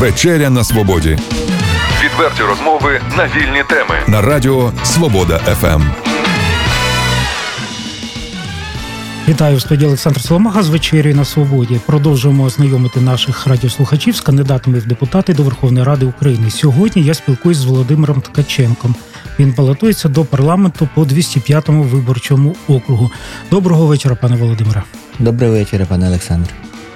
Вечеря на Свободі. Відверті розмови на вільні теми. На радіо «Свобода.fm». Вітаю, в студії Олександр Соломага з «Вечері на Свободі». Продовжуємо ознайомити наших радіослухачів з кандидатами в депутати до Верховної Ради України. Сьогодні я спілкуюсь з Володимиром Ткаченком. Він балотується до парламенту по 205-му виборчому округу. Доброго вечора, пане Володимире. Добрий вечір, пане Олександр.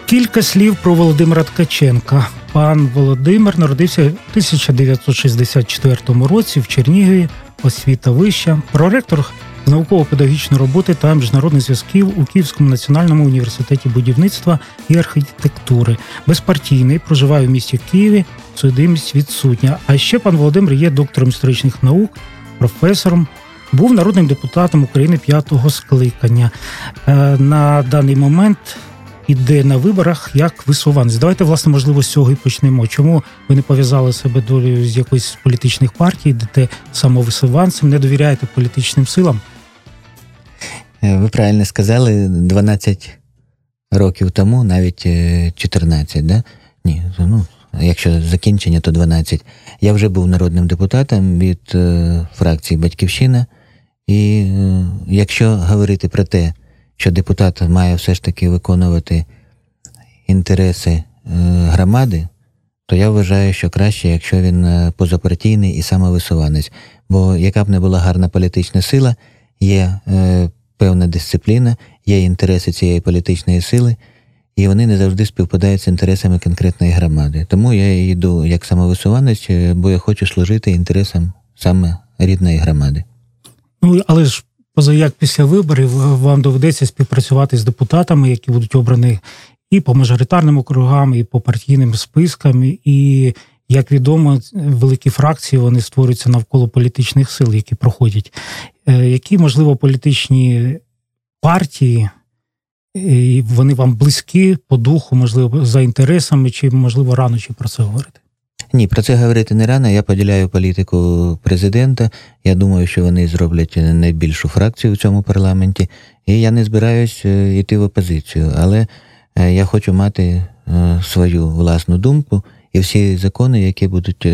Кілька слів про Володимира Ткаченка. Пан Володимир народився в 1964 році в Чернігові, освіта вища, проректор науково-педагогічної роботи та міжнародних зв'язків у Київському національному університеті будівництва і архітектури. Безпартійний, проживає в місті Києві, судимість відсутня. А ще пан Володимир є доктором історичних наук, професором, був народним депутатом України 5-го скликання. На даний момент іде на виборах як висуванець. Давайте, власне, можливо, з цього і почнемо. Чому ви не пов'язали себе долею з якоїсь з політичних партій, йдете самовисуванцем, не довіряєте політичним силам? Ви правильно сказали, 12 років тому, навіть 14, да? Ні, ну, якщо закінчення, то 12. Я вже був народним депутатом від фракції «Батьківщина». І якщо говорити про те, що депутат має все ж таки виконувати інтереси громади, то я вважаю, що краще, якщо він позапартійний і самовисуванець. Бо яка б не була гарна політична сила, є певна дисципліна, є інтереси цієї політичної сили, і вони не завжди співпадають з інтересами конкретної громади. Тому я йду як самовисуванець, бо я хочу служити інтересам саме рідної громади. Ну, але ж як після виборів вам доведеться співпрацювати з депутатами, які будуть обрані і по мажоритарним округам, і по партійним спискам, і, як відомо, великі фракції, вони створюються навколо політичних сил, які проходять. Які, можливо, політичні партії, вони вам близькі по духу, можливо, за інтересами, чи, можливо, рано чи про це говорити? Ні, про це говорити не рано. Я поділяю політику президента. Я думаю, що вони зроблять найбільшу фракцію в цьому парламенті. І я не збираюсь йти в опозицію. Але я хочу мати свою власну думку. І всі закони, які будуть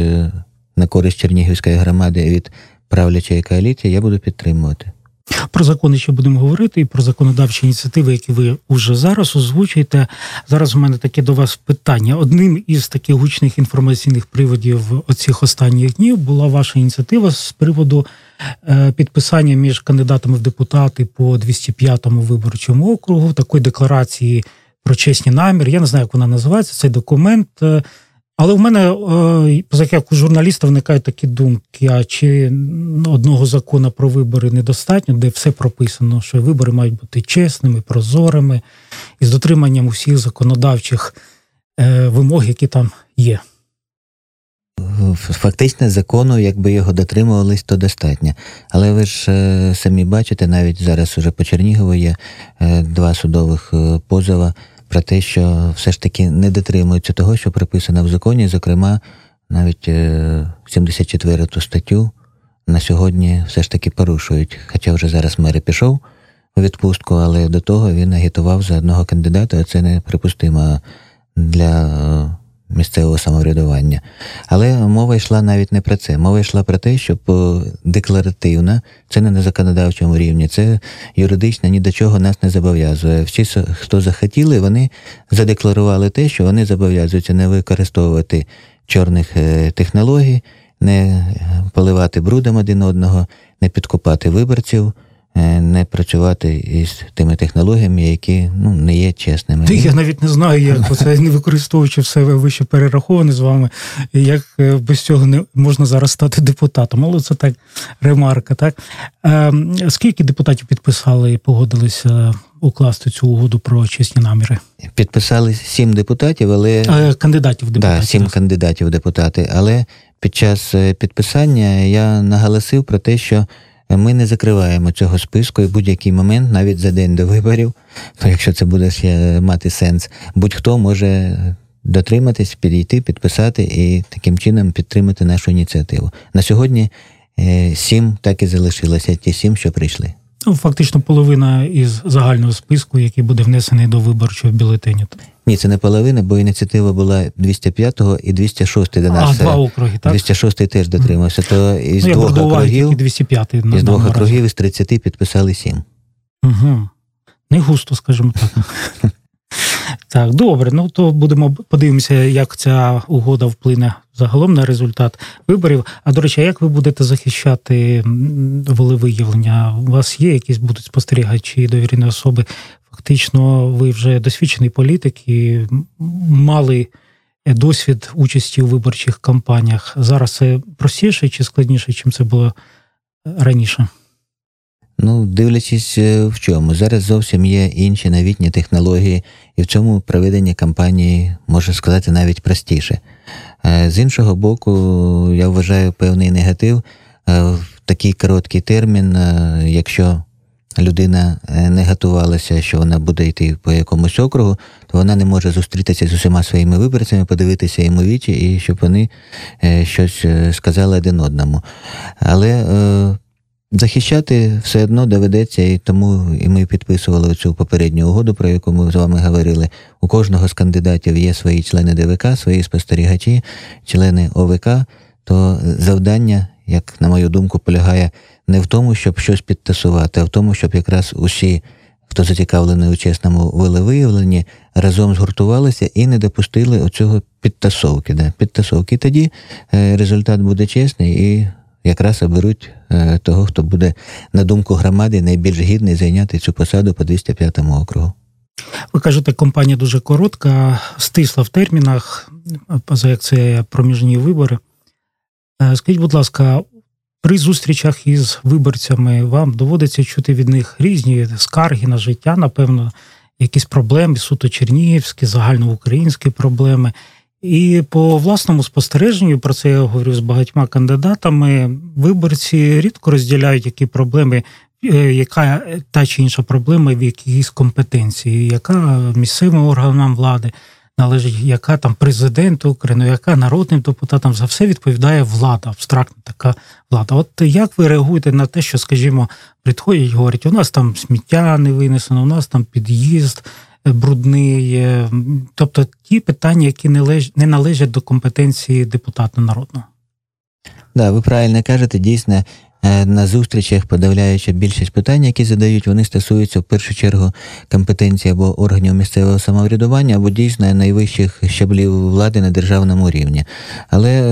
на користь Чернігівської громади від правлячої коаліції, я буду підтримувати. Про закони ще будемо говорити, і про законодавчі ініціативи, які ви уже зараз озвучуєте. Зараз у мене таке до вас питання. Одним із таких гучних інформаційних приводів оцих останніх днів була ваша ініціатива з приводу підписання між кандидатами в депутати по 205-му виборчому округу, такої декларації про чесні наміри. Я не знаю, як вона називається, цей документ. Але в мене, як у журналіста, виникають такі думки, а чи одного закону про вибори недостатньо, де все прописано, що вибори мають бути чесними, прозорими і з дотриманням усіх законодавчих вимог, які там є? Фактично закону, якби його дотримувались, то достатньо. Але ви ж самі бачите, навіть зараз уже по Чернігову є 2 судових позова про те, що все ж таки не дотримуються того, що прописано в законі, зокрема, навіть 74-ту статтю на сьогодні все ж таки порушують. Хоча вже зараз мер пішов у відпустку, але до того він агітував за одного кандидата, а це неприпустимо для місцевого самоврядування. Але мова йшла навіть не про це. Мова йшла про те, щоб декларативно, це не на законодавчому рівні, це юридично ні до чого нас не зобов'язує. Всі, хто захотіли, вони задекларували те, що вони зобов'язуються не використовувати чорних технологій, не поливати брудом один одного, не підкупати виборців, не працювати із тими технологіями, які не є чесними. Я навіть не знаю, як це, не використовуючи все вище перераховане з вами, як без цього не можна зараз стати депутатом. Але це так ремарка, так? Скільки депутатів підписали і погодилися укласти цю угоду про чесні наміри? Підписали 7 депутатів, але... Кандидатів в депутати. Так, 7 кандидатів в депутати. Але під час підписання я наголосив про те, що ми не закриваємо цього списку, і будь-який момент, навіть за день до виборів, то якщо це буде ще мати сенс, будь-хто може дотриматись, підійти, підписати і таким чином підтримати нашу ініціативу. На сьогодні 7 так і залишилося, ті 7, що прийшли. Фактично половина із загального списку, який буде внесений до виборчого бюлетеню. Ні, це не половина, бо ініціатива була 205-го і 206-й до нас. А, два округи, так? 206-й теж дотримався. То із двох округів, 205-й, із двох округів, із 30 підписали 7. Угу. Не густо, скажімо так. Так, добре, ну то будемо, подивимося, як ця угода вплине загалом на результат виборів. А, до речі, як ви будете захищати волевиявлення? У вас є якісь будуть спостерігачі, довірені особи? Фактично, ви вже досвідчений політик і мали досвід участі у виборчих кампаніях. Зараз це простіше чи складніше, чим це було раніше? Ну, дивлячись в чому. Зараз зовсім є інші новітні технології, і в цьому проведення кампанії, можна сказати, навіть простіше. З іншого боку, я вважаю певний негатив. В такий короткий термін, якщо людина не готувалася, що вона буде йти по якомусь округу, то вона не може зустрітися з усіма своїми виборцями, подивитися їм у вічі, і щоб вони щось сказали один одному. Але захищати все одно доведеться, і тому і ми підписували цю попередню угоду, про яку ми з вами говорили. У кожного з кандидатів є свої члени ДВК, свої спостерігачі, члени ОВК, то завдання, як на мою думку, полягає не в тому, щоб щось підтасувати, а в тому, щоб якраз усі, хто зацікавлений у чесному волевиявленні, разом згуртувалися і не допустили оцього підтасовки. Да? Підтасовки, тоді результат буде чесний і якраз оберуть того, хто буде, на думку громади, найбільш гідний зайняти цю посаду по 205-му округу. Ви кажете, кампанія дуже коротка, стисла в термінах, поза як це проміжні вибори. Скажіть, будь ласка, при зустрічах із виборцями вам доводиться чути від них різні скарги на життя, напевно, якісь проблеми, суто чернігівські, загальноукраїнські проблеми. І по власному спостереженню, про це я говорю з багатьма кандидатами, виборці рідко розділяють, які проблеми, яка та чи інша проблема в якійсь компетенції, яка місцевим органам влади належить, яка там президенту України, яка народним депутатам, за все відповідає влада, абстрактна така влада. От як ви реагуєте на те, що, скажімо, приходять, говорять, у нас там сміття не винесено, у нас там під'їзд брудний, тобто ті питання, які не належать до компетенції депутата народного. Да, ви правильно кажете, дійсно, на зустрічах подавляюча більшість питань, які задають, вони стосуються в першу чергу компетенції або органів місцевого самоврядування, або дійсно найвищих щаблів влади на державному рівні. Але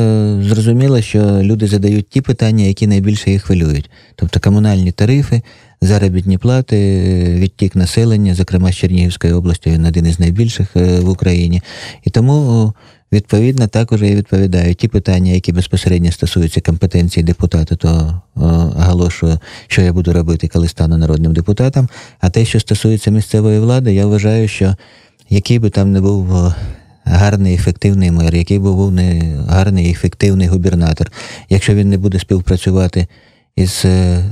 зрозуміло, що люди задають ті питання, які найбільше їх хвилюють. Тобто комунальні тарифи, заробітні плати, відтік населення, зокрема з Чернігівської області, він один із найбільших в Україні. І тому, відповідно, також і відповідають ті питання, які безпосередньо стосуються компетенції депутата, то оголошую, що я буду робити, коли стану народним депутатом. А те, що стосується місцевої влади, я вважаю, що який би там не був гарний, ефективний мер, який би був не гарний, ефективний губернатор, якщо він не буде співпрацювати із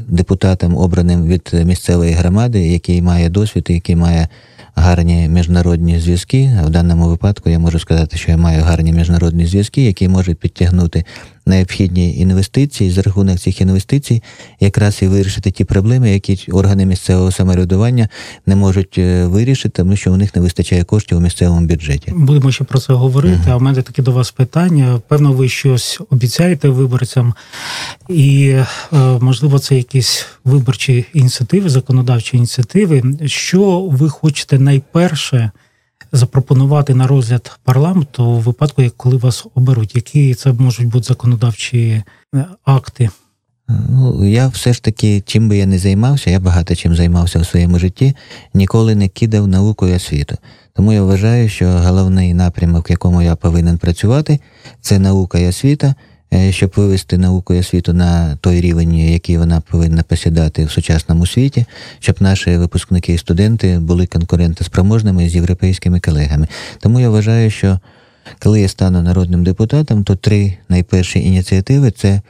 депутатом, обраним від місцевої громади, який має досвід, який має гарні міжнародні зв'язки. А в даному випадку я можу сказати, що я маю гарні міжнародні зв'язки, які можуть підтягнути необхідні інвестиції, за рахунок цих інвестицій якраз і вирішити ті проблеми, які органи місцевого самоврядування не можуть вирішити, тому що у них не вистачає коштів у місцевому бюджеті. Будемо ще про це говорити, а в мене таке до вас питання. Певно, ви щось обіцяєте виборцям, і, можливо, це якісь виборчі ініціативи, законодавчі ініціативи. Що ви хочете найперше запропонувати на розгляд парламенту у випадку, коли вас оберуть? Які це можуть бути законодавчі акти? Ну, я все ж таки, чим би я не займався, я багато чим займався в своєму житті, ніколи не кидав науку і освіту. Тому я вважаю, що головний напрямок, в якому я повинен працювати, це наука і освіта, щоб вивести науку і освіту на той рівень, який вона повинна посідати в сучасному світі, щоб наші випускники і студенти були конкурентоспроможними з європейськими колегами. Тому я вважаю, що коли я стану народним депутатом, то 3 найперші ініціативи – це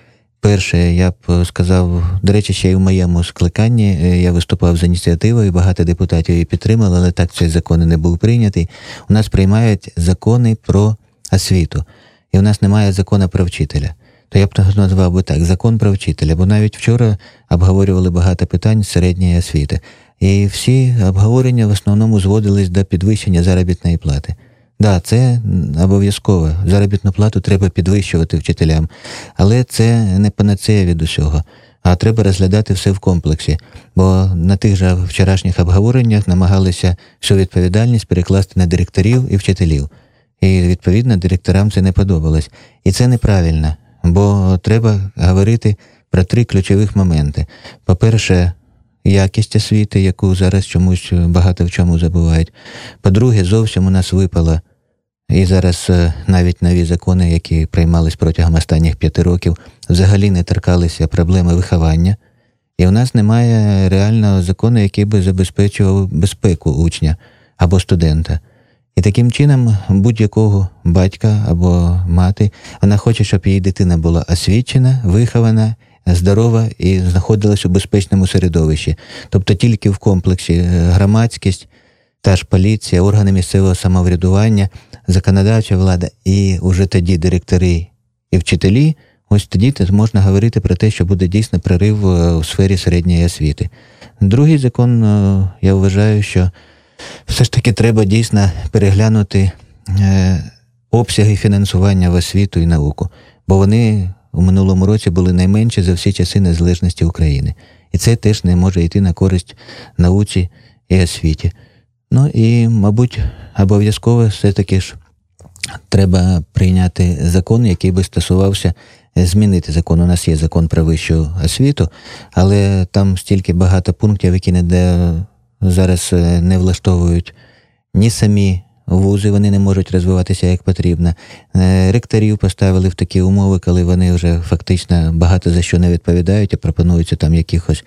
перше, я б сказав, до речі, ще й в моєму скликанні я виступав з ініціативою, багато депутатів її підтримали, але так цей закон не був прийнятий. У нас приймають закони про освіту. І в нас немає закону про вчителя. То я б назвав би так, закон про вчителя. Бо навіть вчора обговорювали багато питань середньої освіти. І всі обговорення в основному зводились до підвищення заробітної плати. Да, це обов'язково. Заробітну плату треба підвищувати вчителям. Але це не панацея від усього. А треба розглядати все в комплексі. Бо на тих же вчорашніх обговореннях намагалися всю відповідальність перекласти на директорів і вчителів. І, відповідно, директорам це не подобалось. І це неправильно, бо треба говорити про три ключових моменти. По-перше, якість освіти, яку зараз чомусь багато в чому забувають. По-друге, зовсім у нас випала. І зараз навіть нові закони, які приймались протягом останніх 5 років, взагалі не торкалися проблеми виховання. І у нас немає реального закону, який би забезпечував безпеку учня або студента. І таким чином будь-якого батька або мати, вона хоче, щоб її дитина була освічена, вихована, здорова і знаходилась у безпечному середовищі. Тобто тільки в комплексі громадськість, та ж поліція, органи місцевого самоврядування, законодавча влада і уже тоді директори і вчителі, ось тоді можна говорити про те, що буде дійсно прорив у сфері середньої освіти. Другий закон, я вважаю, що все ж таки треба дійсно переглянути обсяги фінансування в освіту і науку, бо вони у минулому році були найменші за всі часи незалежності України. І це теж не може йти на користь науці і освіті. Ну і, мабуть, обов'язково все-таки ж треба прийняти закон, який би стосувався змінити закон. У нас є закон про вищу освіту, але там стільки багато пунктів, які зараз не влаштовують ні самі вузи, вони не можуть розвиватися як потрібно. Ректорів поставили в такі умови, коли вони вже фактично багато за що не відповідають, і пропонується там якихось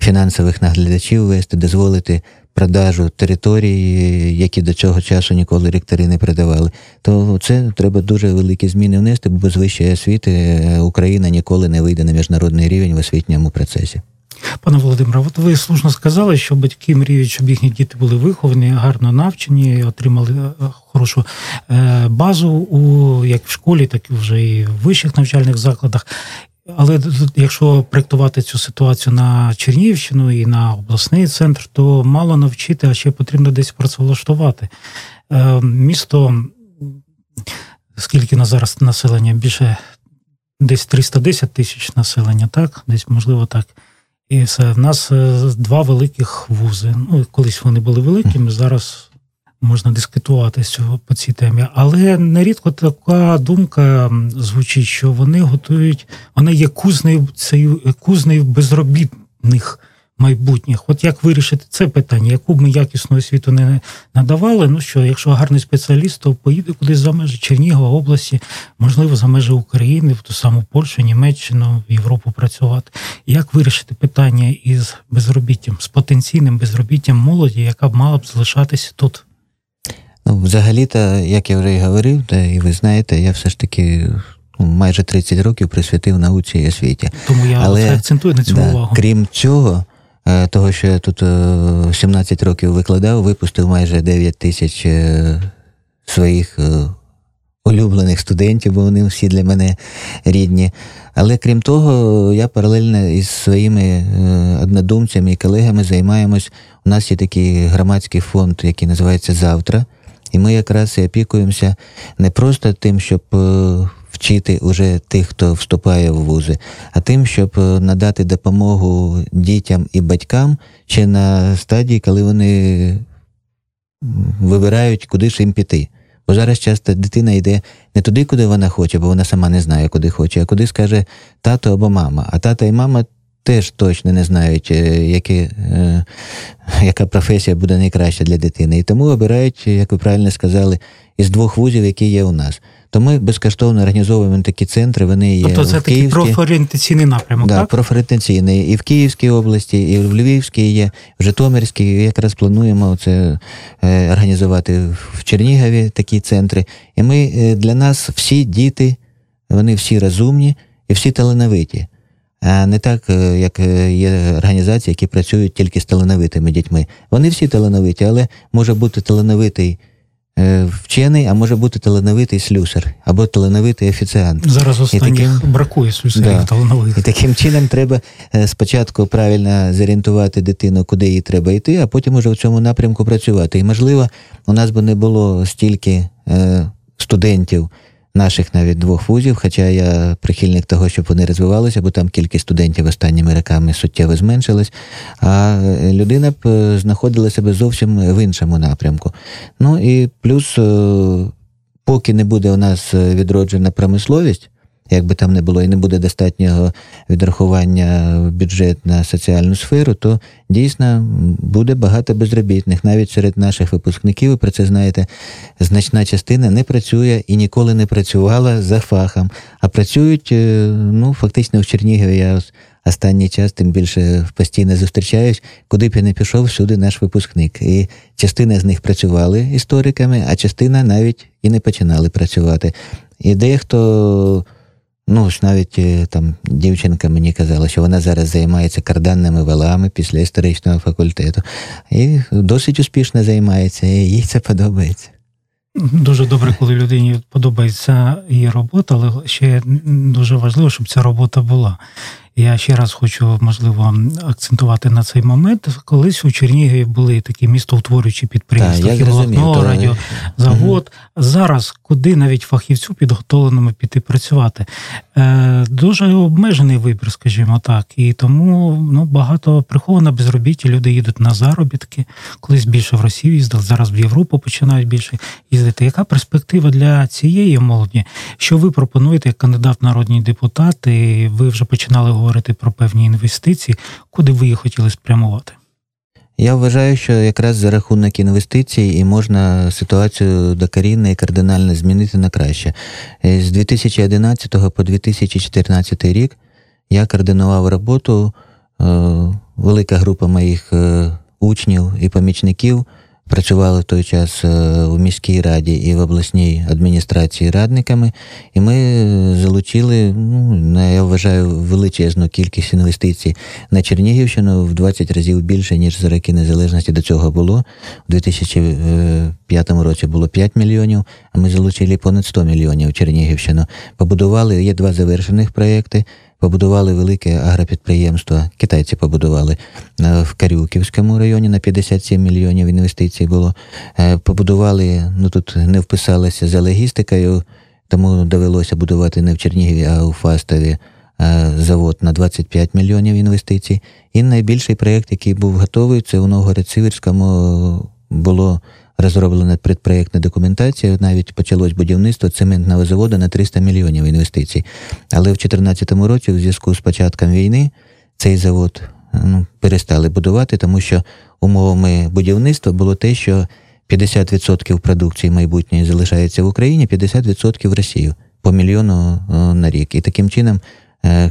фінансових наглядачів вести, дозволити продажу території, які до цього часу ніколи ректори не продавали. То це треба дуже великі зміни внести, бо без вищої освіти Україна ніколи не вийде на міжнародний рівень в освітньому процесі. Пане Володимире, от ви слушно сказали, що батьки мріють, щоб їхні діти були виховані, гарно навчені, отримали хорошу базу як в школі, так і вже і в вищих навчальних закладах. Але якщо проєктувати цю ситуацію на Чернігівщину і на обласний центр, то мало навчити, а ще потрібно десь працевлаштувати. Місто, скільки на зараз населення? Більше десь 310 тисяч населення, так? Десь, можливо, так. І все. В нас 2 великих вузи. Ну, колись вони були великими, зараз можна дискутувати по цій темі. Але нерідко така думка звучить, що вони готують, вона є кузнею безробітних майбутніх. От як вирішити це питання? Яку б ми якісну освіту не надавали, ну що, якщо гарний спеціаліст, то поїде кудись за межі Чернігова, області, можливо, за межі України, в ту саму Польщу, Німеччину, в Європу працювати. Як вирішити питання із безробіттям, з потенційним безробіттям молоді, яка б мала б залишатися тут? Ну, взагалі-то, як я вже і говорив, та і ви знаєте, я все ж таки майже 30 років присвятив науці і освіті. Тому я акцентую на цьому увагу. Крім цього, того, що я тут 17 років викладав, випустив майже 9 тисяч своїх улюблених студентів, бо вони всі для мене рідні. Але крім того, я паралельно із своїми однодумцями і колегами займаємось. У нас є такий громадський фонд, який називається «Завтра». І ми якраз і опікуємося не просто тим, щоб вчити уже тих, хто вступає в вузи, а тим, щоб надати допомогу дітям і батькам ще на стадії, коли вони вибирають, куди ж їм піти. Бо зараз часто дитина йде не туди, куди вона хоче, бо вона сама не знає, куди хоче, а куди скаже тато або мама. А тата і мама теж точно не знають, яка професія буде найкраща для дитини. І тому обирають, як ви правильно сказали, із 2 вузів, які є у нас. То ми безкоштовно організовуємо такі центри, вони є в Київській. Тобто це такий профорієнтаційний напрямок, так? Так, профорієнтаційний. І в Київській області, і в Львівській є, в Житомирській. Якраз плануємо це організувати в Чернігові такі центри. І ми для нас всі діти, вони всі розумні і всі талановиті. А не так, як є організації, які працюють тільки з талановитими дітьми. Вони всі талановиті, але може бути талановитий вчений, а може бути талановитий слюсар або талановитий офіціант. Зараз останніх бракує слюсарів талановитих. І таким чином треба спочатку правильно зорієнтувати дитину, куди їй треба йти, а потім уже в цьому напрямку працювати. І, можливо, у нас би не було стільки студентів наших навіть двох вузів, хоча я прихильник того, щоб вони розвивалися, бо там кількість студентів останніми роками суттєво зменшилась, а людина б знаходила себе зовсім в іншому напрямку. Ну і плюс, поки не буде у нас відроджена промисловість, як би там не було, і не буде достатнього відрахування в бюджет на соціальну сферу, то дійсно буде багато безробітних. Навіть серед наших випускників, ви про це знаєте, значна частина не працює і ніколи не працювала за фахом. А працюють, фактично в Чернігові я останній час, тим більше постійно зустрічаюсь, куди б я не пішов, всюди наш випускник. І частина з них працювали істориками, а частина навіть і не починали працювати. І дехто... навіть там дівчинка мені казала, що вона зараз займається карданними валами після історичного факультету. І досить успішно займається, і їй це подобається. Дуже добре, коли людині подобається її робота, але ще дуже важливо, щоб ця робота була. Я ще раз хочу, можливо, акцентувати на цей момент. Колись у Чернігові були такі містоутворюючі підприємства, радіозавод. Угу. Зараз куди навіть фахівцю підготовленому піти працювати? Дуже обмежений вибір, скажімо так, і тому багато приховано безробіття, люди їдуть на заробітки. Колись більше в Росію їздили, зараз в Європу починають більше їздити. Яка перспектива для цієї молоді? Що ви пропонуєте як кандидат в народні депутати? Ви вже починали говорити про певні інвестиції. Куди ви їх хотіли спрямувати? Я вважаю, що якраз за рахунок інвестицій і можна ситуацію докорінно і кардинально змінити на краще. З 2011 по 2014 рік я координував роботу. Велика група моїх учнів і помічників працювали в той час у міській раді і в обласній адміністрації радниками, і ми залучили, я вважаю, величезну кількість інвестицій на Чернігівщину, в 20 разів більше, ніж за роки незалежності до цього було. У 2005 році було 5 мільйонів, а ми залучили понад 100 мільйонів в Чернігівщину. Побудували, є 2 завершених проєкти. Побудували велике агропідприємство, китайці побудували, в Карюківському районі на 57 мільйонів інвестицій було. Побудували, тут не вписалося за логістикою, тому довелося будувати не в Чернігові, а у Фастові завод на 25 мільйонів інвестицій. І найбільший проєкт, який був готовий, це у Новгород-Сіверському було розроблена предпроєктна документація, навіть почалось будівництво цементного заводу на 300 мільйонів інвестицій. Але в 2014 році, у зв'язку з початком війни, цей завод перестали будувати, тому що умовами будівництва було те, що 50% продукції майбутньої залишається в Україні, 50% в Росію, по мільйону на рік. І таким чином,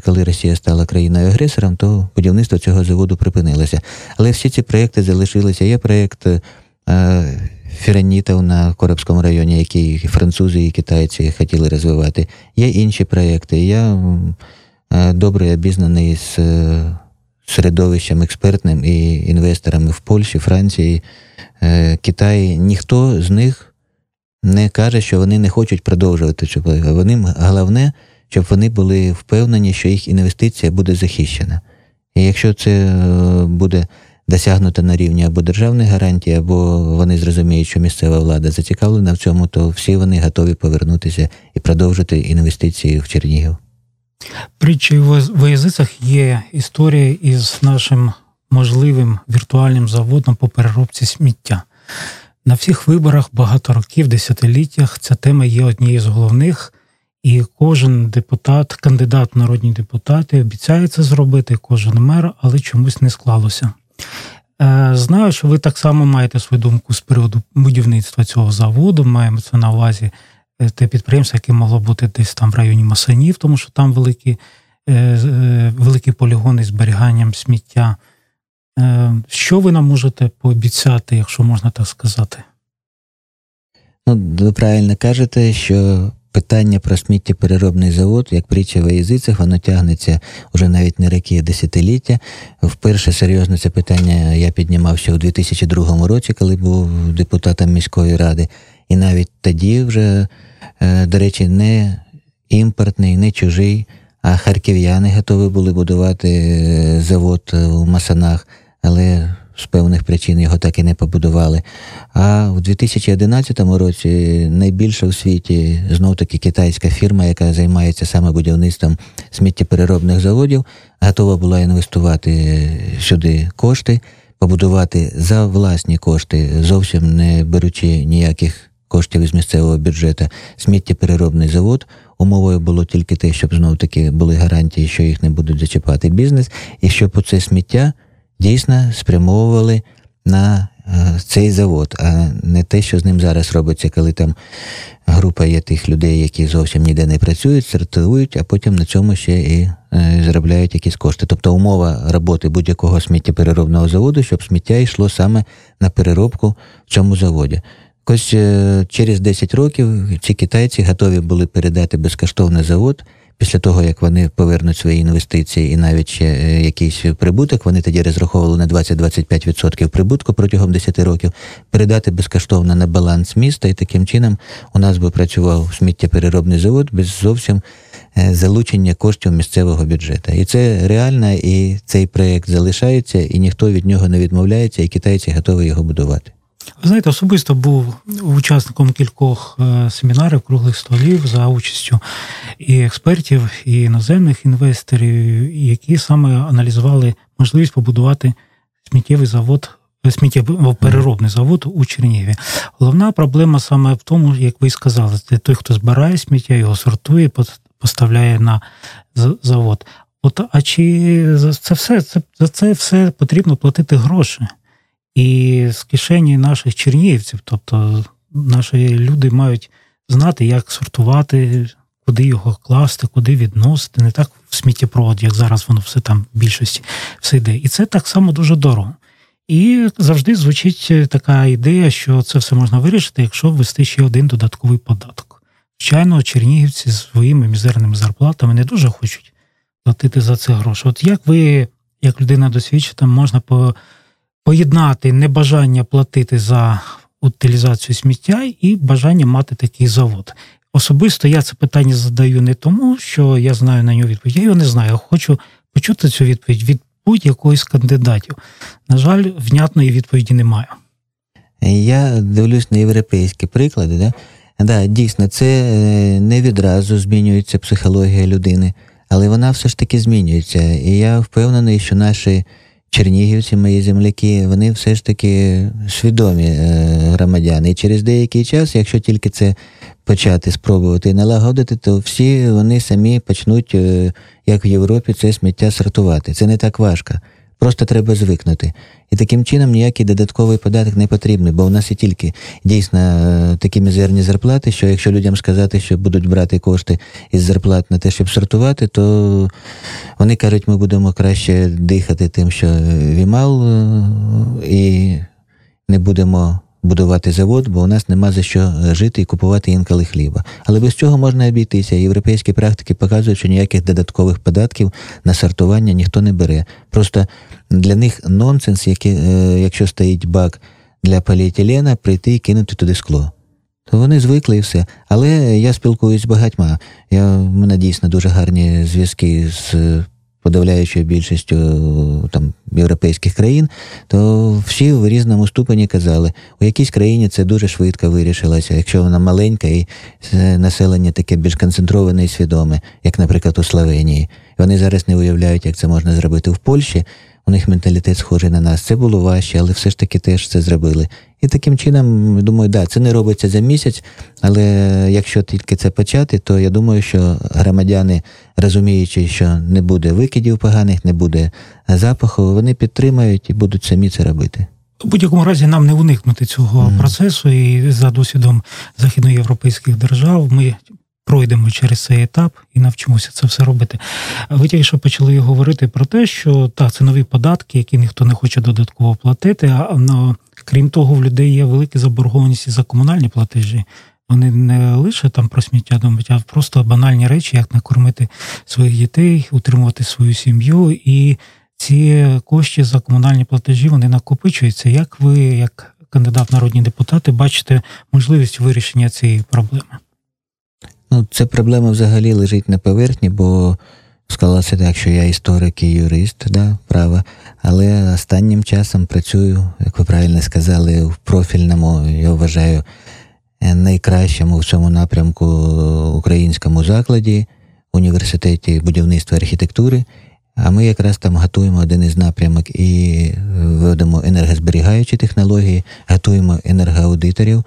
коли Росія стала країною-агресором, то будівництво цього заводу припинилося. Але всі ці проєкти залишилися. Є проєкт фіранітів на Корабському районі, які французи і китайці хотіли розвивати. Є інші проєкти. Я добре обізнаний з середовищем експертним і інвесторами в Польщі, Франції, Китаї. Ніхто з них не каже, що вони не хочуть продовжувати. Головне, щоб вони були впевнені, що їх інвестиція буде захищена. І якщо це буде досягнуто на рівні або державних гарантій, або вони зрозуміють, що місцева влада зацікавлена в цьому, то всі вони готові повернутися і продовжити інвестиції в Чернігів. Притчею в язицях є історія із нашим можливим віртуальним заводом по переробці сміття. На всіх виборах багато років, десятиліттях ця тема є однією з головних. І кожен депутат, кандидат в народні депутати обіцяє це зробити, кожен мер, але чомусь не склалося. Знаю, що ви так само маєте свою думку з приводу будівництва цього заводу. Маємо це на увазі те підприємство, яке могло бути десь там в районі Масанів, тому що там великі полігони з зберіганням сміття. Що ви нам можете пообіцяти, якщо можна так сказати? Ви правильно кажете, що питання про сміттєпереробний завод, як притча во язицях, воно тягнеться вже навіть не роки, а десятиліття. Вперше серйозно це питання я піднімав ще у 2002 році, коли був депутатом міської ради. І навіть тоді вже, до речі, не імпортний, не чужий, а харків'яни готові були будувати завод в Масанах, але з певних причин його так і не побудували. А в 2011 році найбільша у світі, знов-таки, китайська фірма, яка займається саме будівництвом сміттєпереробних заводів, готова була інвестувати сюди кошти, побудувати за власні кошти, зовсім не беручи ніяких коштів із місцевого бюджету, сміттєпереробний завод. Умовою було тільки те, щоб знов-таки були гарантії, що їх не будуть зачіпати бізнес, і щоб оце сміття дійсно спрямовували на цей завод, а не те, що з ним зараз робиться, коли там група є тих людей, які зовсім ніде не працюють, сортують, а потім на цьому ще і заробляють якісь кошти. Тобто умова роботи будь-якого сміттєпереробного заводу, щоб сміття йшло саме на переробку в цьому заводі. Ось через 10 років ці китайці готові були передати безкоштовно завод. Після того, як вони повернуть свої інвестиції і навіть ще якийсь прибуток, вони тоді розраховували на 20-25% прибутку протягом 10 років, передати безкоштовно на баланс міста, і таким чином у нас би працював сміттєпереробний завод без зовсім залучення коштів місцевого бюджету. І це реально, і цей проєкт залишається, і ніхто від нього не відмовляється, і китайці готові його будувати. Ви знаєте, особисто був учасником кількох семінарів, круглих столів за участю і експертів, і іноземних інвесторів, які саме аналізували можливість побудувати сміттєпереробний завод у Чернігові. Головна проблема саме в тому, як ви сказали, це той, хто збирає сміття, його сортує, поставляє на завод. А чи за це все потрібно платити гроші? І з кишені наших чернігівців, тобто наші люди мають знати, як сортувати, куди його класти, куди відносити, не так в сміттєпровод, як зараз воно все там в більшості все йде. І це так само дуже дорого. І завжди звучить така ідея, що це все можна вирішити, якщо ввести ще один додатковий податок. Звичайно, чернігівці зі своїми мізерними зарплатами не дуже хочуть платити за це гроші. От як ви, як людина досвідчена, можна поєднати небажання платити за утилізацію сміття і бажання мати такий завод. Особисто я це питання задаю не тому, що я знаю на нього відповідь. Я його не знаю, я хочу почути цю відповідь від будь-якого з кандидатів. На жаль, внятної відповіді немає. Я дивлюсь на європейські приклади. Да, дійсно, це не відразу змінюється психологія людини, але вона все ж таки змінюється. І я впевнений, що наші чернігівці, мої земляки, вони все ж таки свідомі громадяни. І через деякий час, якщо тільки це почати, спробувати і налагодити, то всі вони самі почнуть, як в Європі, це сміття сортувати. Це не так важко. Просто треба звикнути. І таким чином ніякий додатковий податок не потрібний, бо у нас і тільки дійсно такі мізерні зарплати, що якщо людям сказати, що будуть брати кошти із зарплат на те, щоб сортувати, то вони кажуть, ми будемо краще дихати тим, що вімал, і не будемо будувати завод, бо у нас нема за що жити і купувати інколи хліба. Але без цього можна обійтися. Європейські практики показують, що ніяких додаткових податків на сортування ніхто не бере. Просто для них нонсенс, якщо стоїть бак для поліетилена, прийти і кинути туди скло. То вони звикли і все. Але я спілкуюсь з багатьма. У мене дійсно дуже гарні зв'язки з подавляючою більшістю там європейських країн, то всі в різному ступені казали, у якійсь країні це дуже швидко вирішилося, якщо вона маленька і населення таке більш концентроване і свідоме, як, наприклад, у Словенії. Вони зараз не уявляють, як це можна зробити в Польщі, у них менталітет схожий на нас. Це було важче, але все ж таки теж це зробили. І таким чином, думаю, да, це не робиться за місяць, але якщо тільки це почати, то я думаю, що громадяни, розуміючи, що не буде викидів поганих, не буде запаху, вони підтримають і будуть самі це робити. У будь-якому разі нам не уникнути цього процесу, і за досвідом західноєвропейських держав ми пройдемо через цей етап і навчимося це все робити. Ви тільки що почали говорити про те, що так, це нові податки, які ніхто не хоче додатково платити, а крім того, в людей є велика заборгованість за комунальні платежі. Вони не лише там про сміття думають, а просто банальні речі, як накормити своїх дітей, утримувати свою сім'ю, і ці кошти за комунальні платежі, вони накопичуються. Як ви, як кандидат в народні депутати, бачите можливість вирішення цієї проблеми? Ну, ця проблема взагалі лежить на поверхні, бо склалося так, що я історик і юрист, права, але останнім часом працюю, як ви правильно сказали, в профільному, я вважаю, найкращому в цьому напрямку українському закладі, університеті будівництва і архітектури, а ми якраз там готуємо один із напрямок і вводимо енергозберігаючі технології, готуємо енергоаудиторів,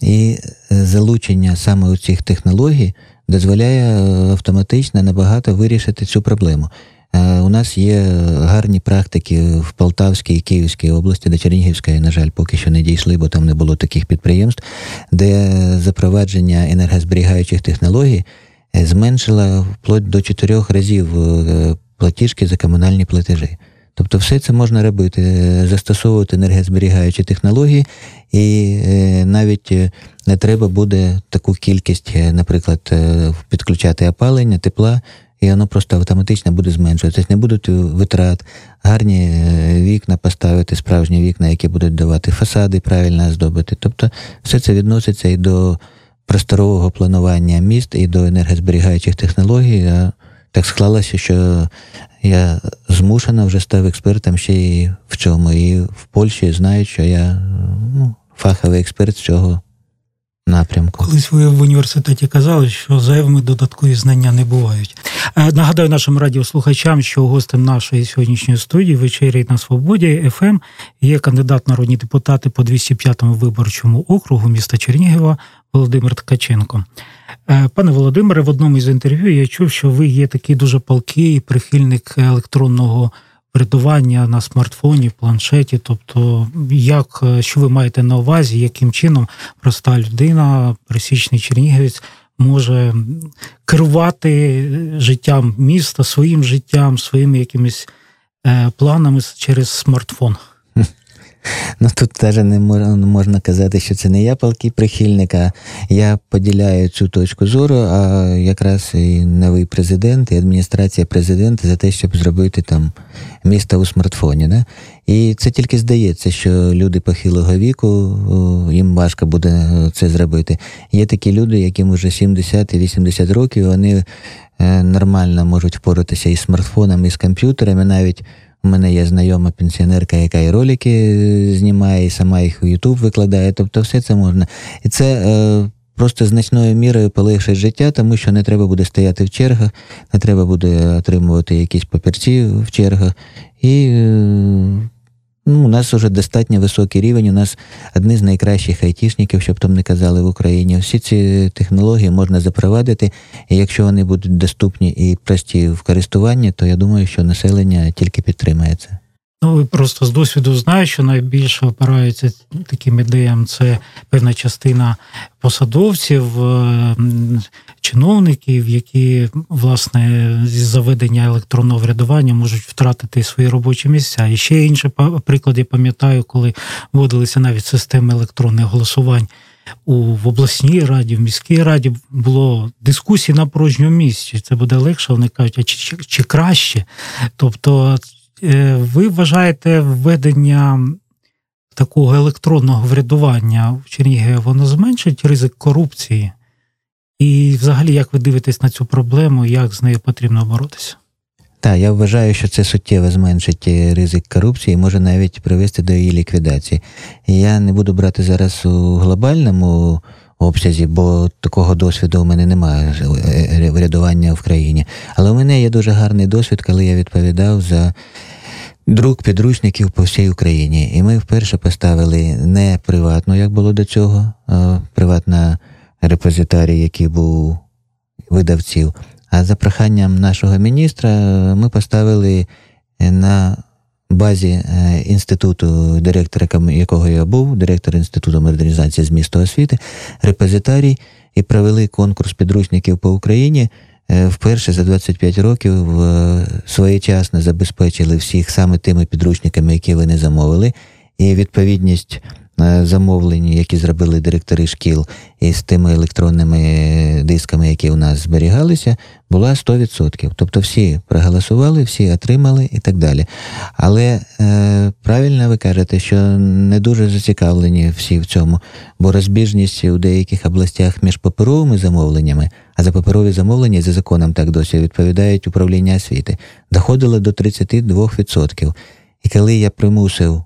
і залучення саме цих технологій дозволяє автоматично набагато вирішити цю проблему. У нас є гарні практики в Полтавській і Київській області, до Чернігівської, на жаль, поки що не дійшли, бо там не було таких підприємств, де запровадження енергозберігаючих технологій зменшило вплоть до 4 разів платіжки за комунальні платежі. Тобто все це можна робити, застосовувати енергозберігаючі технології, і навіть не треба буде таку кількість, наприклад, підключати опалення, тепла, і воно просто автоматично буде зменшуватися. Не будуть витрат, гарні вікна поставити, справжні вікна, які будуть давати фасади, правильно оздобити. Тобто все це відноситься і до просторового планування міст, і до енергозберігаючих технологій. Так склалося, що я змушена вже став експертом ще і в цьому. І в Польщі знають, що я фаховий експерт з цього напрямку. Колись ви в університеті казали, що зайвими додаткові знання не бувають. Нагадаю нашим радіослухачам, що гостем нашої сьогоднішньої студії «Вечері на Свободі» ФМ є кандидат в народні депутати по 205-му виборчому округу міста Чернігова Володимир Ткаченко. Пане Володимире, в одному із інтерв'ю я чув, що ви є такий дуже палкий прихильник електронного врядування на смартфоні, планшеті. Тобто, що ви маєте на увазі, яким чином проста людина, пересічний чернігівець, може керувати життям міста, своїм життям, своїми якимись планами через смартфон? Ну, тут теж не можна казати, що це не я палкий прихильник, а я поділяю цю точку зору, а якраз і новий президент, і адміністрація президента за те, щоб зробити там місто у смартфоні. Не? І це тільки здається, що люди похилого віку, їм важко буде це зробити. Є такі люди, яким уже 70 і 80 років, вони нормально можуть впоратися із смартфонами, із комп'ютерами, навіть у мене є знайома пенсіонерка, яка і ролики знімає, і сама їх у YouTube викладає, тобто все це можна. І це просто значною мірою полегшить життя, тому що не треба буде стояти в чергах, не треба буде отримувати якісь папірці в чергах. І у нас вже достатньо високий рівень, у нас одні з найкращих айтішників, щоб там не казали, в Україні. Всі ці технології можна запровадити, і якщо вони будуть доступні і прості в користуванні, то я думаю, що населення тільки підтримається. Ну, просто з досвіду знаю, що найбільше опираються таким ідеям, це певна частина посадовців, чиновників, які, власне, зі заведення електронного врядування можуть втратити свої робочі місця. І ще інші приклади пам'ятаю, коли вводилися навіть системи електронних голосувань в обласній раді, в міській раді, було дискусії на порожньому місці. Це буде легше, вони кажуть, а чи краще? Тобто, ви вважаєте, введення такого електронного врядування в Чернігові, воно зменшить ризик корупції? І взагалі, як ви дивитесь на цю проблему, як з нею потрібно боротися? Так, я вважаю, що це суттєво зменшить ризик корупції, може навіть привести до її ліквідації. Я не буду брати зараз у глобальному обсязі, бо такого досвіду у мене немає врядування в країні. Але у мене є дуже гарний досвід, коли я відповідав за друк підручників по всій Україні. І ми вперше поставили не приватну, як було до цього, приватна репозиторій, який був видавців, а за проханням нашого міністра ми поставили на базі інституту, директора якого я був, директор Інституту модернізації з міста освіти, репозиторій, і провели конкурс підручників по Україні. Вперше за 25 років своєчасно забезпечили всіх саме тими підручниками, які вони замовили, і відповідність замовлені, які зробили директори шкіл із тими електронними дисками, які у нас зберігалися, була 100%. Тобто всі проголосували, всі отримали і так далі. Але правильно ви кажете, що не дуже зацікавлені всі в цьому, бо розбіжність у деяких областях між паперовими замовленнями, а за паперові замовлення, за законом так досі відповідають управління освіти, доходило до 32%. І коли я примусив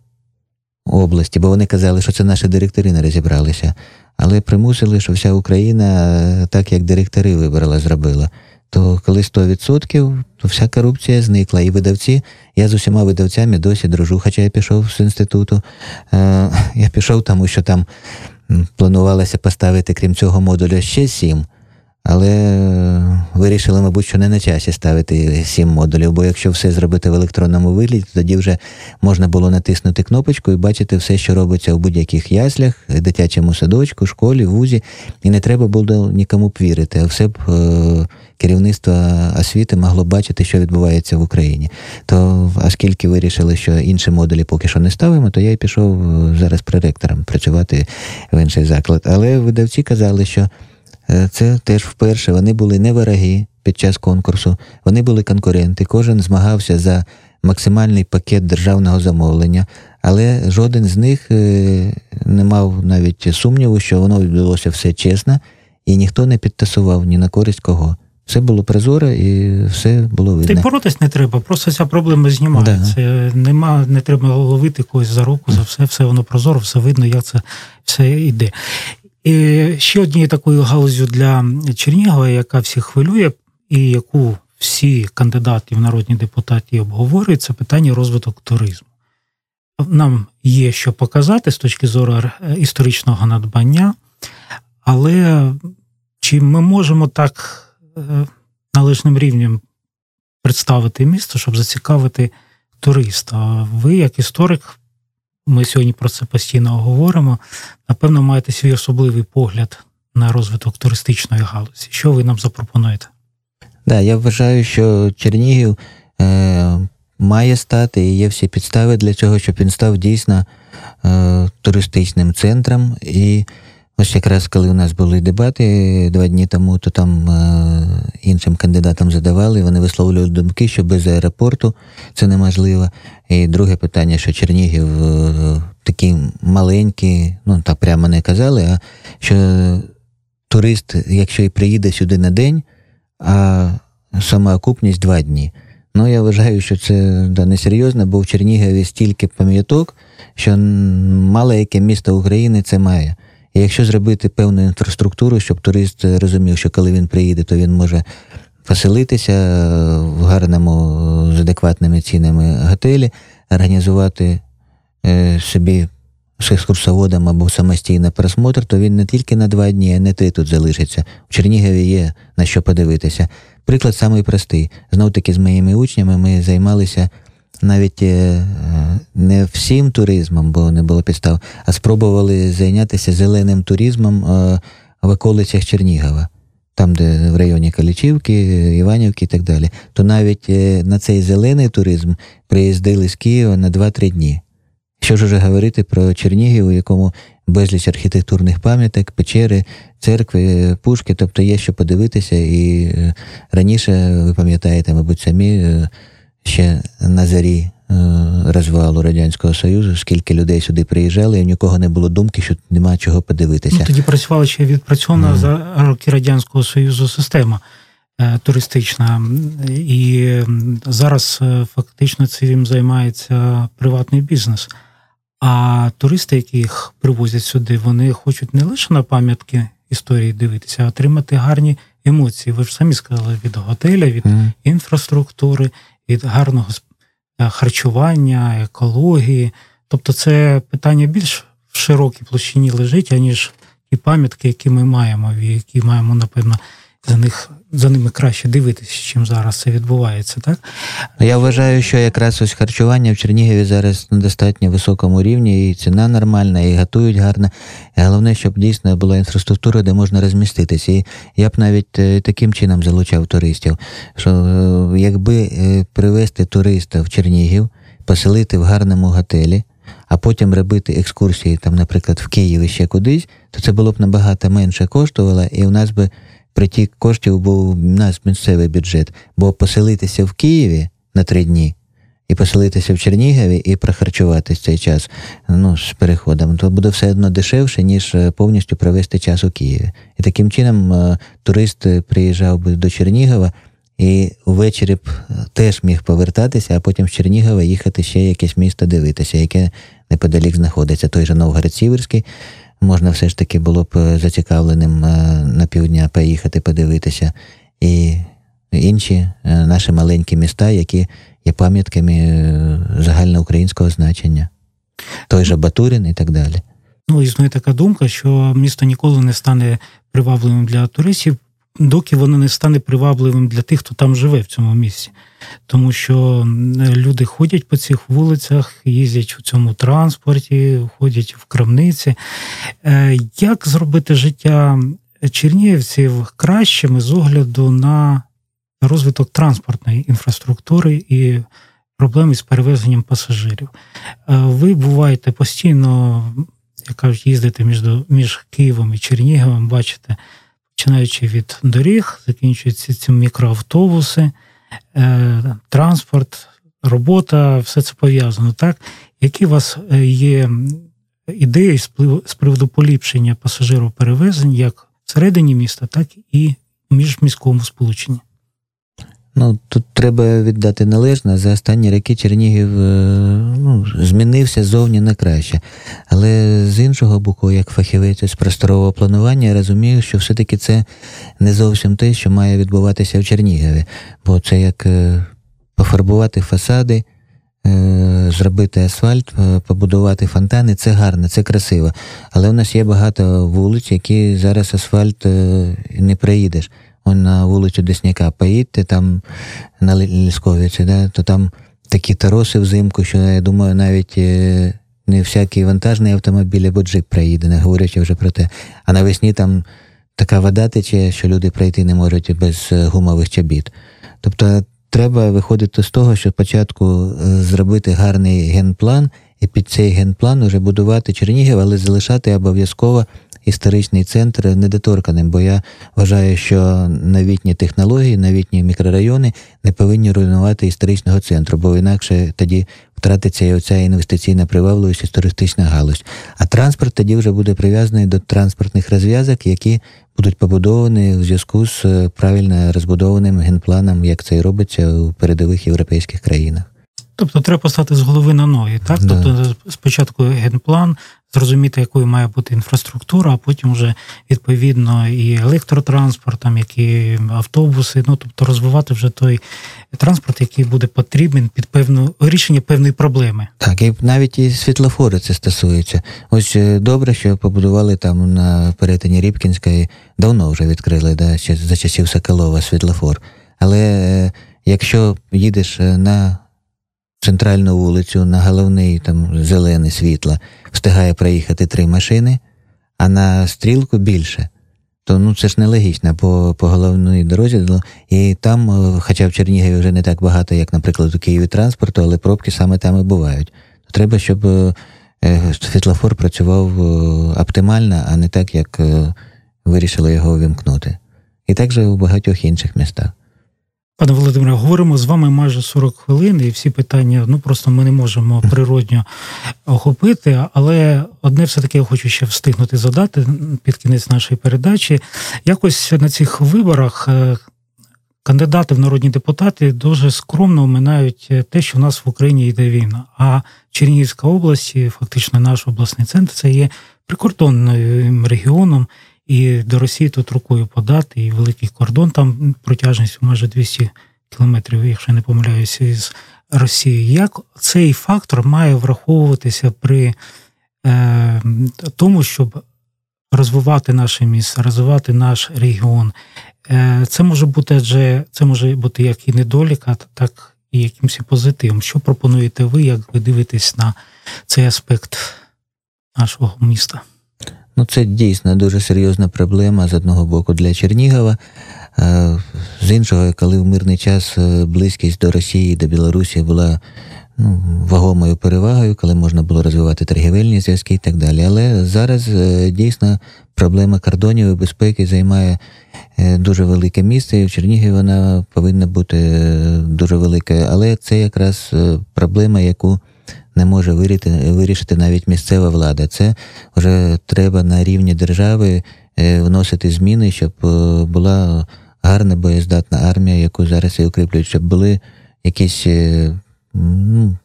області, бо вони казали, що це наші директори не розібралися, але примусили, що вся Україна так, як директори вибрала, зробила, то коли 100%, то вся корупція зникла. І видавці, я з усіма видавцями досі дружу, хоча я пішов з інституту, я пішов тому, що там планувалося поставити, крім цього модуля, ще 7, але вирішили, мабуть, що не на часі ставити 7 модулів, бо якщо все зробити в електронному вигляді, тоді вже можна було натиснути кнопочку і бачити все, що робиться у будь-яких яслях, дитячому садочку, школі, вузі, і не треба було нікому б вірити, а все б керівництво освіти могло бачити, що відбувається в Україні. То, оскільки вирішили, що інші модулі поки що не ставимо, то я й пішов зараз проректором працювати в інший заклад. Але видавці казали, що це теж вперше. Вони були не вороги під час конкурсу, вони були конкуренти. Кожен змагався за максимальний пакет державного замовлення, але жоден з них не мав навіть сумніву, що воно відбулося все чесно, і ніхто не підтасував ні на користь кого. Все було прозоро і все було видно. Ти боротись не треба, просто ця проблема знімається. Да. Нема, не треба ловити когось за руку, за все воно прозоро, все видно, як це все йде. І ще однією такою галузю для Чернігова, яка всіх хвилює і яку всі кандидати в народні депутати обговорюють, це питання розвиток туризму. Нам є що показати з точки зору історичного надбання, але чи ми можемо так належним рівнем представити місто, щоб зацікавити туриста? Ви, як історик, ми сьогодні про це постійно говоримо, напевно, маєте свій особливий погляд на розвиток туристичної галузі. Що ви нам запропонуєте? Да, я вважаю, що Чернігів має стати, і є всі підстави для цього, щоб він став дійсно туристичним центром. І ось якраз, коли у нас були дебати 2 дні тому, то там іншим кандидатам задавали, вони висловлювали думки, що без аеропорту це неможливо. І друге питання, що Чернігів такий маленький, ну так прямо не казали, а що турист, якщо і приїде сюди на день, а самоокупність 2 дні. Ну, я вважаю, що це несерйозно, бо в Чернігові стільки пам'яток, що мало яке місто України це має. І якщо зробити певну інфраструктуру, щоб турист розумів, що коли він приїде, то він може поселитися в гарному, з адекватними цінами готелі, організувати собі з екскурсоводом або самостійно просмотр, то він не тільки на 2 дні, а не 3 тут залишиться. В Чернігові є на що подивитися. Приклад самий простий. Знов-таки з моїми учнями ми займалися навіть не всім туризмом, бо не було підстав, а спробували зайнятися зеленим туризмом в околицях Чернігова, там, де в районі Калічівки, Іванівки і так далі. То навіть на цей зелений туризм приїздили з Києва на 2-3 дні. Що ж уже говорити про Чернігів, у якому безліч архітектурних пам'яток, печери, церкви, пушки, тобто є що подивитися. І раніше, ви пам'ятаєте, мабуть, самі, ще на зарі розвалу Радянського Союзу, скільки людей сюди приїжджали, і в нікого не було думки, що нема чого подивитися. Ну, тоді працювала ще відпрацьована за роки Радянського Союзу система туристична. І зараз фактично цим займається приватний бізнес. А туристи, які їх привозять сюди, вони хочуть не лише на пам'ятки історії дивитися, а отримати гарні емоції. Ви ж самі сказали, від готеля, від інфраструктури, від гарного харчування, екології. Тобто це питання більш в широкій площині лежить, аніж ті пам'ятки, які ми маємо, і які маємо, напевно, за ними краще дивитися, чим зараз це відбувається, так? Я вважаю, що якраз ось харчування в Чернігові зараз на достатньо високому рівні, і ціна нормальна, і готують гарно. І головне, щоб дійсно була інфраструктура, де можна розміститися. І я б навіть таким чином залучав туристів, що якби привезти туриста в Чернігів, поселити в гарному готелі, а потім робити екскурсії, там, наприклад, в Києві ще кудись, то це було б набагато менше коштувало, і у нас би притік коштів був у нас місцевий бюджет. Бо поселитися в Києві на 3 дні і поселитися в Чернігові і прохарчуватись цей час, ну, з переходом, то буде все одно дешевше, ніж повністю провести час у Києві. І таким чином турист приїжджав би до Чернігова і ввечері б теж міг повертатися, а потім з Чернігова їхати ще якесь місто дивитися, яке неподалік знаходиться. Той же Новгород-Сіверський, можна все ж таки було б зацікавленим на півдня поїхати подивитися. І інші наші маленькі міста, які є пам'ятками загальноукраїнського значення. Той же Батурин і так далі. Ну, існує така думка, що місто ніколи не стане привабливим для туристів, доки воно не стане привабливим для тих, хто там живе в цьому місці. Тому що люди ходять по цих вулицях, їздять у цьому транспорті, ходять в крамниці. Як зробити життя чернігівців кращими з огляду на розвиток транспортної інфраструктури і проблеми з перевезенням пасажирів? Ви буваєте постійно, як кажуть, їздите між Києвом і Черніговим, бачите, починаючи від доріг, закінчуються ці мікроавтобуси, транспорт, робота, все це пов'язано, так? Які у вас є ідеї з приводу поліпшення пасажироперевезень як всередині міста, так і в міжміському сполученні? Ну, тут треба віддати належне. За останні роки Чернігів змінився зовні на краще. Але з іншого боку, як фахівець з просторового планування, я розумію, що все-таки це не зовсім те, що має відбуватися в Чернігові. Бо це як пофарбувати фасади, зробити асфальт, побудувати фонтани. Це гарно, це красиво. Але у нас є багато вулиць, які зараз асфальт не проїдеш. На вулицю Десняка поїдьте, там на Лісковіці, да, то там такі тароси взимку, що, я думаю, навіть не всякий вантажний автомобіль або джип проїде, не говорячи вже про те. А навесні там така вода тече, що люди пройти не можуть без гумових чобіт. Тобто треба виходити з того, що спочатку зробити гарний генплан, і під цей генплан вже будувати Чернігів, але залишати обов'язково історичний центр недоторканим, бо я вважаю, що новітні технології, новітні мікрорайони не повинні руйнувати історичного центру, бо інакше тоді втратиться і оця інвестиційна привабливість і туристична галузь. А транспорт тоді вже буде прив'язаний до транспортних розв'язок, які будуть побудовані в зв'язку з правильно розбудованим генпланом, як це і робиться у передових європейських країнах. Тобто треба поставити з голови на ноги, так? Да. Тобто спочатку генплан, зрозуміти, якою має бути інфраструктура, а потім вже відповідно і електротранспорт, там, які автобуси, ну, тобто розвивати вже той транспорт, який буде потрібен під рішення певної проблеми. Так, і навіть і світлофори це стосується. Ось добре, що побудували там на перетині Рібкінської, давно вже відкрили, да, ще за часів Соколова світлофор. Але якщо їдеш на центральну вулицю, на головний там зелене світло, встигає проїхати 3 машини, а на стрілку більше. То це ж нелогічно по головній дорозі. І там, хоча в Чернігові вже не так багато, як, наприклад, у Києві транспорту, але пробки саме там і бувають. Треба, щоб світлофор працював оптимально, а не так, як вирішили його увімкнути. І так же у багатьох інших містах. Пане Володимире, говоримо з вами майже 40 хвилин, і всі питання, просто ми не можемо природньо охопити, але одне все-таки я хочу ще встигнути задати під кінець нашої передачі. Якось на цих виборах кандидати в народні депутати дуже скромно оминають те, що в нас в Україні йде війна, а Чернігівська область, фактично наш обласний центр, це є прикордонним регіоном, і до Росії тут рукою подати, і великий кордон, там протяжність майже 200 кілометрів, якщо я не помиляюся, із Росії. Як цей фактор має враховуватися при тому, щоб розвивати наше місто, розвивати наш регіон? Це може бути, адже це може бути як і недолік, так і якимось позитивом. Що пропонуєте ви, як ви дивитесь на цей аспект нашого міста? Це дійсно дуже серйозна проблема, з одного боку, для Чернігова, з іншого, коли в мирний час близькість до Росії, до Білорусі була вагомою перевагою, коли можна було розвивати торгівельні зв'язки і так далі. Але зараз дійсно проблема кордонів і безпеки займає дуже велике місце, і в Чернігові вона повинна бути дуже великою. Але це якраз проблема, яку не може вирішити навіть місцева влада. Це вже треба на рівні держави вносити зміни, щоб була гарна боєздатна армія, яку зараз і укріплюють, щоб були якісь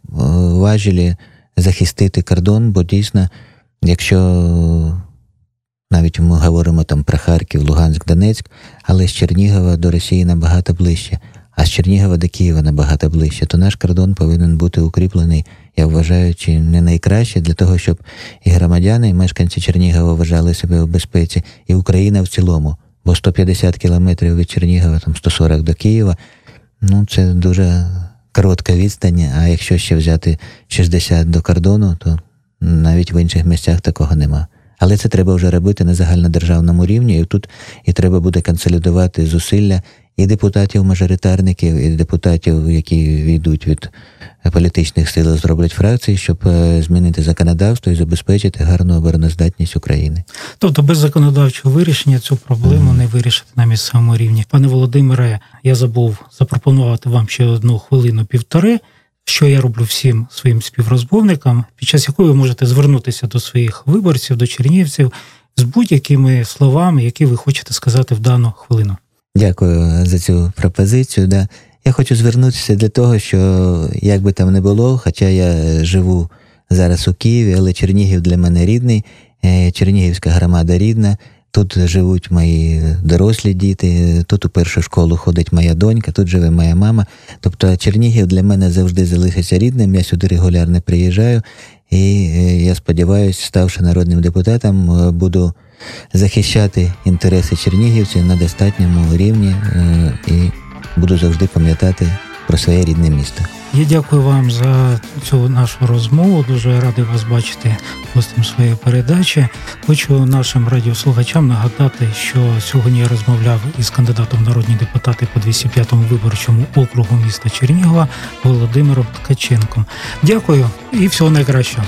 важелі захистити кордон, бо дійсно, якщо навіть ми говоримо там про Харків, Луганськ, Донецьк, але з Чернігова до Росії набагато ближче, а з Чернігова до Києва набагато ближче, то наш кордон повинен бути укріплений, я вважаю, чи не найкраще, для того, щоб і громадяни, і мешканці Чернігова вважали себе в безпеці, і Україна в цілому, бо 150 кілометрів від Чернігова, там 140 до Києва, це дуже коротка відстань, а якщо ще взяти 60 до кордону, то навіть в інших місцях такого нема. Але це треба вже робити на загальнодержавному рівні, і тут і треба буде консолідувати зусилля і депутатів-мажоритарників, і депутатів, які війдуть від політичних сил, зроблять фракції, щоб змінити законодавство і забезпечити гарну обороноздатність України. Тобто без законодавчого вирішення цю проблему не вирішити на місцевому рівні. Пане Володимире, я забув запропонувати вам ще одну хвилину-півтори, що я роблю всім своїм співрозмовникам, під час якої ви можете звернутися до своїх виборців, до чернігівців, з будь-якими словами, які ви хочете сказати в дану хвилину. Дякую за цю пропозицію. Да. Я хочу звернутися для того, що, як би там не було, хоча я живу зараз у Києві, але Чернігів для мене рідний, Чернігівська громада рідна, тут живуть мої дорослі діти, тут у першу школу ходить моя донька, тут живе моя мама. Тобто Чернігів для мене завжди залишиться рідним, я сюди регулярно приїжджаю, і я сподіваюся, ставши народним депутатом, буду захищати інтереси чернігівців на достатньому рівні і буду завжди пам'ятати про своє рідне місто. Я дякую вам за цю нашу розмову. Дуже радий вас бачити гостем своєї передачі. Хочу нашим радіослухачам нагадати, що сьогодні я розмовляв із кандидатом в народні депутати по 205-му виборчому округу міста Чернігова Володимиром Ткаченком. Дякую і всього найкращого.